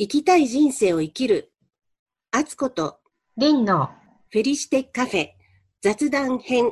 生きたい人生を生きる。あつことりんのフェリシテカフェ雑談編。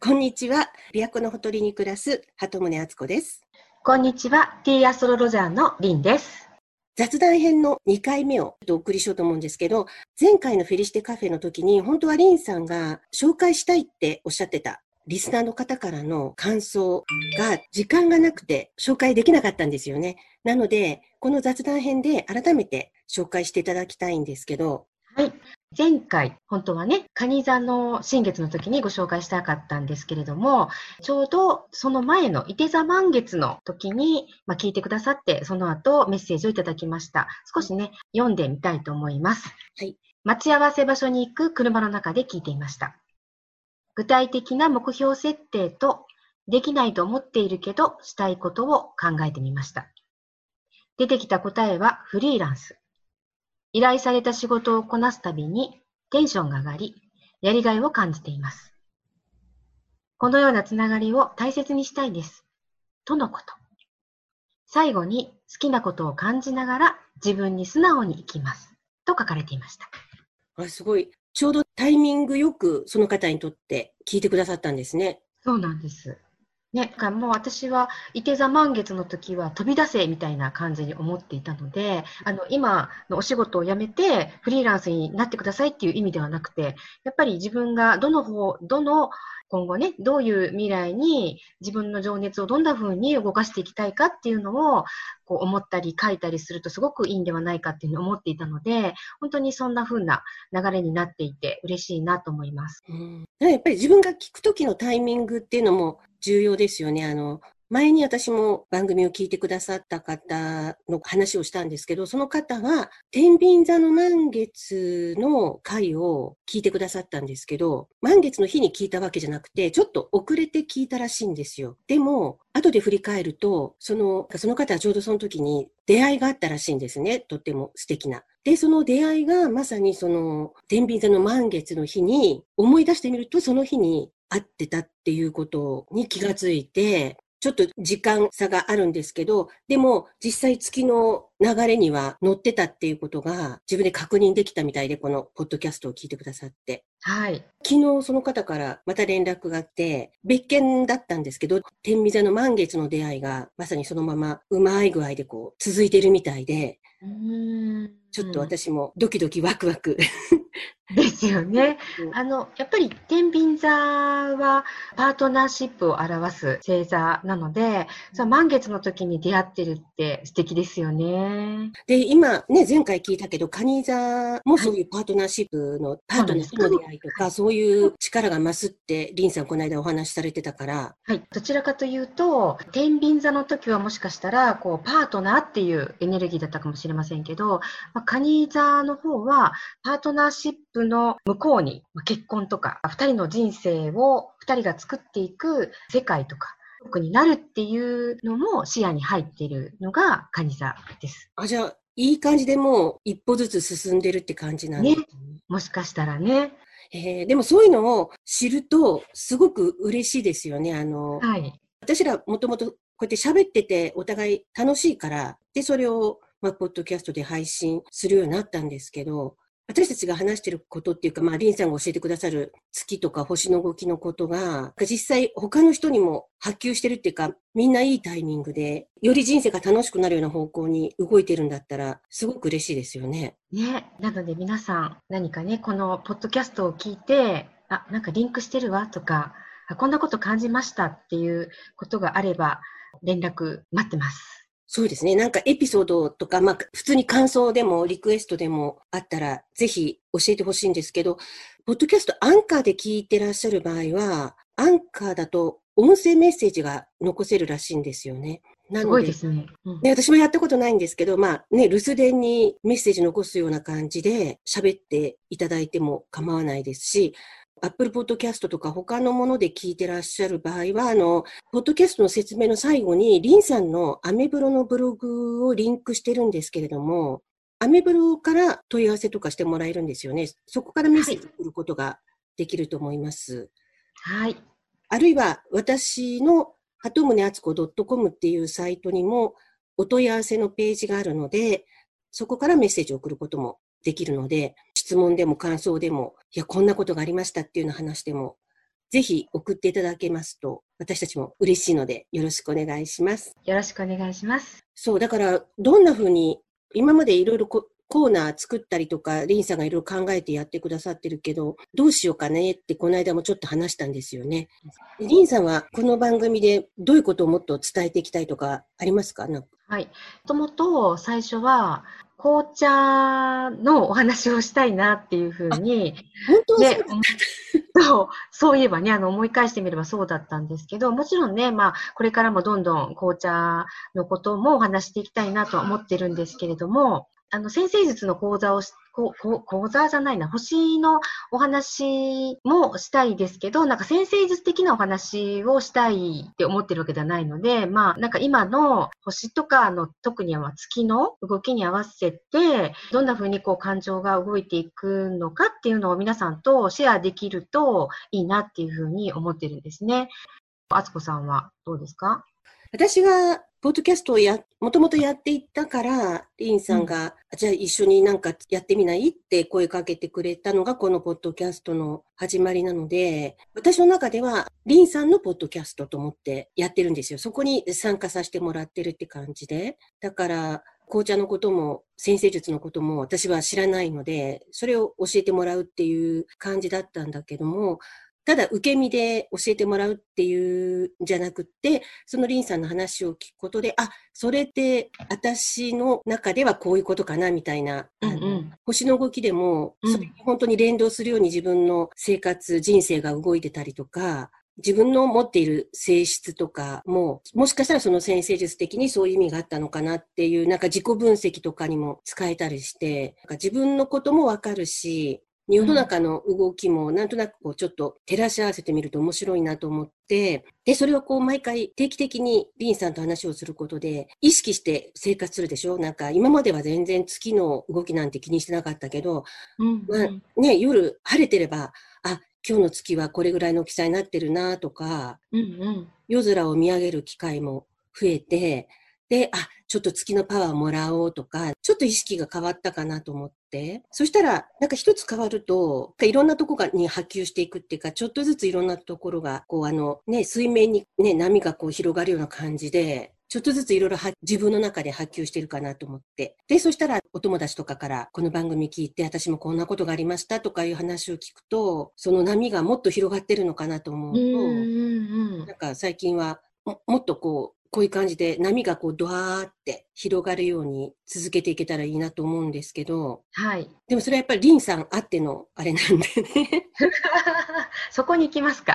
こんにちは、琵琶湖のほとりに暮らす鳩宗あつこです。こんにちは、ティーアストロロジャーのりんです。雑談編の2回目をお送りしようと思うんですけど、前回のフェリシテカフェの時に本当はりんさんが紹介したいっておっしゃってたリスナーの方からの感想が時間がなくて紹介できなかったんですよね。なのでこの雑談編で改めて紹介していただきたいんですけど、はい、前回本当はね蟹座の新月の時にご紹介したかったんですけれども、ちょうどその前のいて座満月の時に、聞いてくださって、その後メッセージをいただきました。少しね読んでみたいと思います。はい、待ち合わせ場所に行く車の中で聞いていました。具体的な目標設定と、できないと思っているけどしたいことを考えてみました。出てきた答えはフリーランス。依頼された仕事をこなすたびにテンションが上がり、やりがいを感じています。このようなつながりを大切にしたいです。とのこと。最後に好きなことを感じながら自分に素直に生きます。と書かれていました。あ、すごい。ちょうどタイミングよくその方にとって聞いてくださったんですね。そうなんです、ね、もう私は射手座満月の時は飛び出せみたいな感じに思っていたので、今のお仕事を辞めてフリーランスになってくださいっていう意味ではなくて、やっぱり自分が今後ねどういう未来に自分の情熱をどんな風に動かしていきたいかっていうのを思ったり書いたりするとすごくいいんではないかっていうふうに思っていたので、本当にそんな風な流れになっていて嬉しいなと思います。やっぱり自分が聞く時のタイミングっていうのも重要ですよね。前に私も番組を聞いてくださった方の話をしたんですけど、その方は天秤座の満月の回を聞いてくださったんですけど、満月の日に聞いたわけじゃなくてちょっと遅れて聞いたらしいんですよ。でも後で振り返るとその方はちょうどその時に出会いがあったらしいんですね。とっても素敵な。で、その出会いがまさにその天秤座の満月の日に思い出してみると、その日に会ってたっていうことに気がついて、ちょっと時間差があるんですけど、でも実際月の流れには乗ってたっていうことが自分で確認できたみたいで、このポッドキャストを聞いてくださって、はい、昨日その方からまた連絡があって、別件だったんですけど、天秤座の満月の出会いがまさにそのままうまい具合で続いてるみたいで、ちょっと私もドキドキワクワクですよね。やっぱり天秤座はパートナーシップを表す星座なので、その満月の時に出会ってるって素敵ですよね。で、今ね前回聞いたけど蟹座もそういうパートナーシップの、はい、パートナーとの出会いとかそういう力が増すってりんさんこの間お話しされてたから、はい、どちらかというと天秤座の時はもしかしたらパートナーっていうエネルギーだったかもしれませんけど、蟹座の方はパートナーシップの向こうに結婚とか2人の人生を2人が作っていく世界とか僕になるっていうのも視野に入っているのが蟹座です。あ、じゃあいい感じでもう一歩ずつ進んでるって感じなんですね。もしかしたらね、でもそういうのを知るとすごく嬉しいですよね。はい、私らもともとこうやって喋っててお互い楽しいから、でそれをポッドキャストで配信するようになったんですけど、私たちが話していることっていうか、りんさんが教えてくださる月とか星の動きのことが、実際他の人にも波及してるっていうか、みんないいタイミングで、より人生が楽しくなるような方向に動いてるんだったら、すごく嬉しいですよね。ね、なので皆さん、何かね、このポッドキャストを聞いて、あ、なんかリンクしてるわとか、こんなこと感じましたっていうことがあれば、連絡待ってます。そうですね。なんかエピソードとか、普通に感想でもリクエストでもあったら、ぜひ教えてほしいんですけど、ポッドキャストアンカーで聞いてらっしゃる場合は、アンカーだと音声メッセージが残せるらしいんですよね。なのですごいですね。ね、私もやったことないんですけど、留守電にメッセージ残すような感じで喋っていただいても構わないですし、Apple Podcast とか他のもので聞いてらっしゃる場合は、ポッドキャストの説明の最後に、りんさんのアメブロのブログをリンクしてるんですけれども、アメブロから問い合わせとかしてもらえるんですよね。そこからメッセージを送ることができると思います。はい。あるいは、私の鳩宗あつこ.com っていうサイトにもお問い合わせのページがあるので、そこからメッセージを送ることもできるので、質問でも感想でも、いや、こんなことがありましたっていうような話でも、ぜひ送っていただけますと、私たちも嬉しいので、よろしくお願いします。よろしくお願いします。そう、だから、どんなふうに、今までいろいろコーナー作ったりとか、リンさんがいろいろ考えてやってくださってるけど、どうしようかねって、この間もちょっと話したんですよね。リンさんは、この番組でどういうことをもっと伝えていきたいとか、ありますか？はい。もともと、最初は、紅茶のお話をしたいなっていうふうに、本当ですか？そういえばね、思い返してみればそうだったんですけど、もちろんね、これからもどんどん紅茶のこともお話していきたいなとは思ってるんですけれども、先生術の星のお話もしたいですけど、先生術的なお話をしたいって思ってるわけではないので、今の星とかの、特には月の動きに合わせて、どんな風に感情が動いていくのかっていうのを皆さんとシェアできるといいなっていう風に思ってるんですね。敦子さんはどうですか？私がポッドキャストをもともとやっていたから、リンさんが、じゃあ一緒にやってみないって声かけてくれたのが、このポッドキャストの始まりなので、私の中では、リンさんのポッドキャストと思ってやってるんですよ。そこに参加させてもらってるって感じで。だから、紅茶のことも、先生術のことも私は知らないので、それを教えてもらうっていう感じだったんだけども、ただ受け身で教えてもらうっていうんじゃなくって、そのリンさんの話を聞くことで、それって私の中ではこういうことかなみたいな、星の動きでも、それに本当に連動するように自分の生活、人生が動いてたりとか、自分の持っている性質とかも、もしかしたらその占星術的にそういう意味があったのかなっていう、自己分析とかにも使えたりして、自分のこともわかるし、世の中の動きもなんとなくちょっと照らし合わせてみると面白いなと思って、で、それを毎回定期的にリンさんと話をすることで意識して生活するでしょ？今までは全然月の動きなんて気にしてなかったけど、夜晴れてれば、今日の月はこれぐらいの大きさになってるなとか、夜空を見上げる機会も増えて、で、ちょっと月のパワーもらおうとか、ちょっと意識が変わったかなと思って、そしたら、一つ変わると、いろんなところに波及していくっていうか、ちょっとずついろんなところが、水面にね、波が広がるような感じで、ちょっとずついろいろ自分の中で波及してるかなと思って。で、そしたらお友達とかからこの番組聞いて私もこんなことがありましたとかいう話を聞くと、その波がもっと広がってるのかなと思うと、最近はもっとこういう感じで波がドワーって広がるように続けていけたらいいなと思うんですけど、はい。でもそれはやっぱりリンさんあってのあれなんでね。そこに行きますか。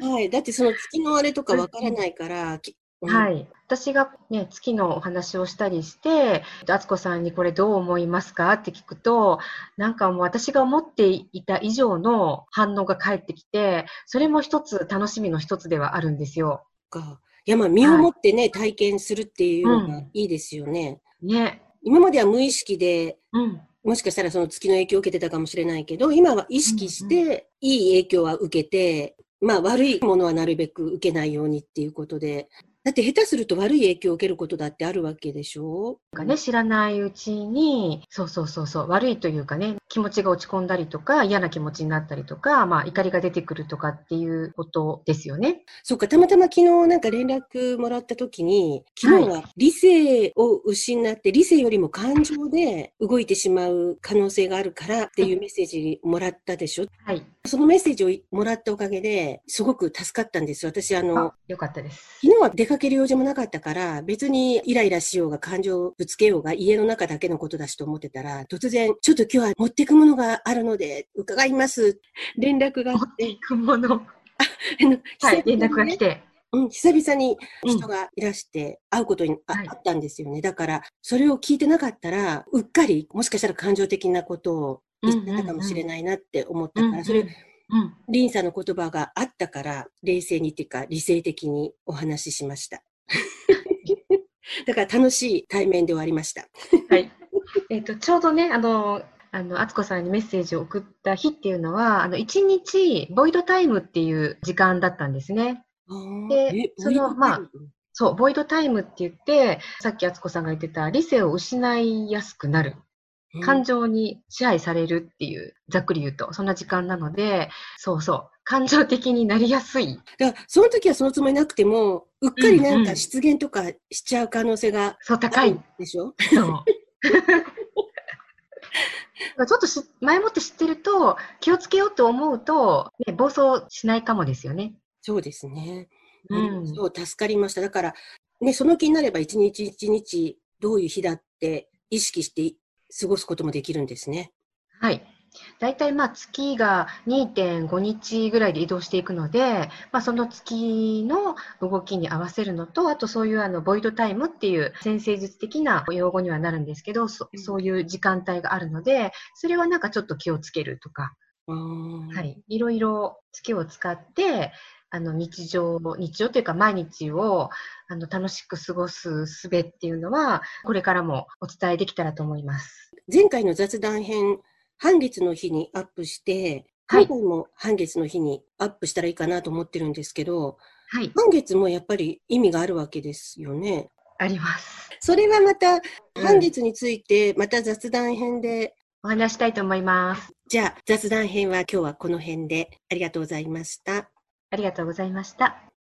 はい。だってその月のあれとかわからないから、はい。私がね、月のお話をしたりして、敦子さんにこれどう思いますかって聞くと、もう私が思っていた以上の反応が返ってきて、それも一つ楽しみの一つではあるんですよ。いや身をもってね、体験するっていうのがいいですよね。今までは無意識で、もしかしたらその月の影響を受けてたかもしれないけど、今は意識していい影響は受けて、悪いものはなるべく受けないようにっていうことで、だって下手すると悪い影響を受けることだってあるわけでしょ？知らないうちに、悪いというかね、気持ちが落ち込んだりとか、嫌な気持ちになったりとか、怒りが出てくるとかっていうことですよね。そうか、たまたま昨日連絡もらった時に、昨日は理性を失って、理性よりも感情で動いてしまう可能性があるからっていうメッセージもらったでしょ？はい。そのメッセージをもらったおかげで、すごく助かったんです。私、よかったです。昨日は出かける用事もなかったから、別にイライラしようが感情をぶつけようが家の中だけのことだしと思ってたら、突然、ちょっと今日は持っていくものがあるので伺います。連絡があって。持っていくもの。はい、連絡が来て。久々に人がいらして会うことにあったんですよね。だから、それを聞いてなかったら、うっかり、もしかしたら感情的なことを言ってたかもしれないなって思ったから、それ、リンさんの言葉があったから、冷静にっていうか、理性的にお話ししました。だから楽しい対面で終わりました。はい。ちょうどね、敦子さんにメッセージを送った日っていうのは、1日、ボイドタイムっていう時間だったんですね。で、その、そう、ボイドタイムって言って、さっき敦子さんが言ってた理性を失いやすくなる。感情に支配されるっていう、ざっくり言うとそんな時間なので、そうそう、感情的になりやすい。だからその時はそのつもりなくても、うっかりなんか失言とかしちゃう可能性が高いでしょ。そうちょっと前もって知ってると気をつけようと思うと、ね、暴走しないかもですよね。そうですね、うん、そう、助かりました。だから、ね、その気になれば一日一日どういう日だって意識して過ごすこともできるんですね。はい、だいたいまあ月が 2.5 日ぐらいで移動していくので、まあ、その月の動きに合わせるのと、あとそういうボイドタイムっていう占星術的な用語にはなるんですけど、そういう時間帯があるので、それはなんかちょっと気をつけるとか、はい、いろいろ月を使って日常というか毎日を楽しく過ごす術っていうのは、これからもお伝えできたらと思います。前回の雑談編、半月の日にアップして、今回も半月の日にアップしたらいいかなと思ってるんですけど、はい、半月もやっぱり意味があるわけですよね。あります。それはまた、半月について、また雑談編で、お話したいと思います。じゃあ、雑談編は今日はこの辺で、ありがとうございました。ありがとうございました。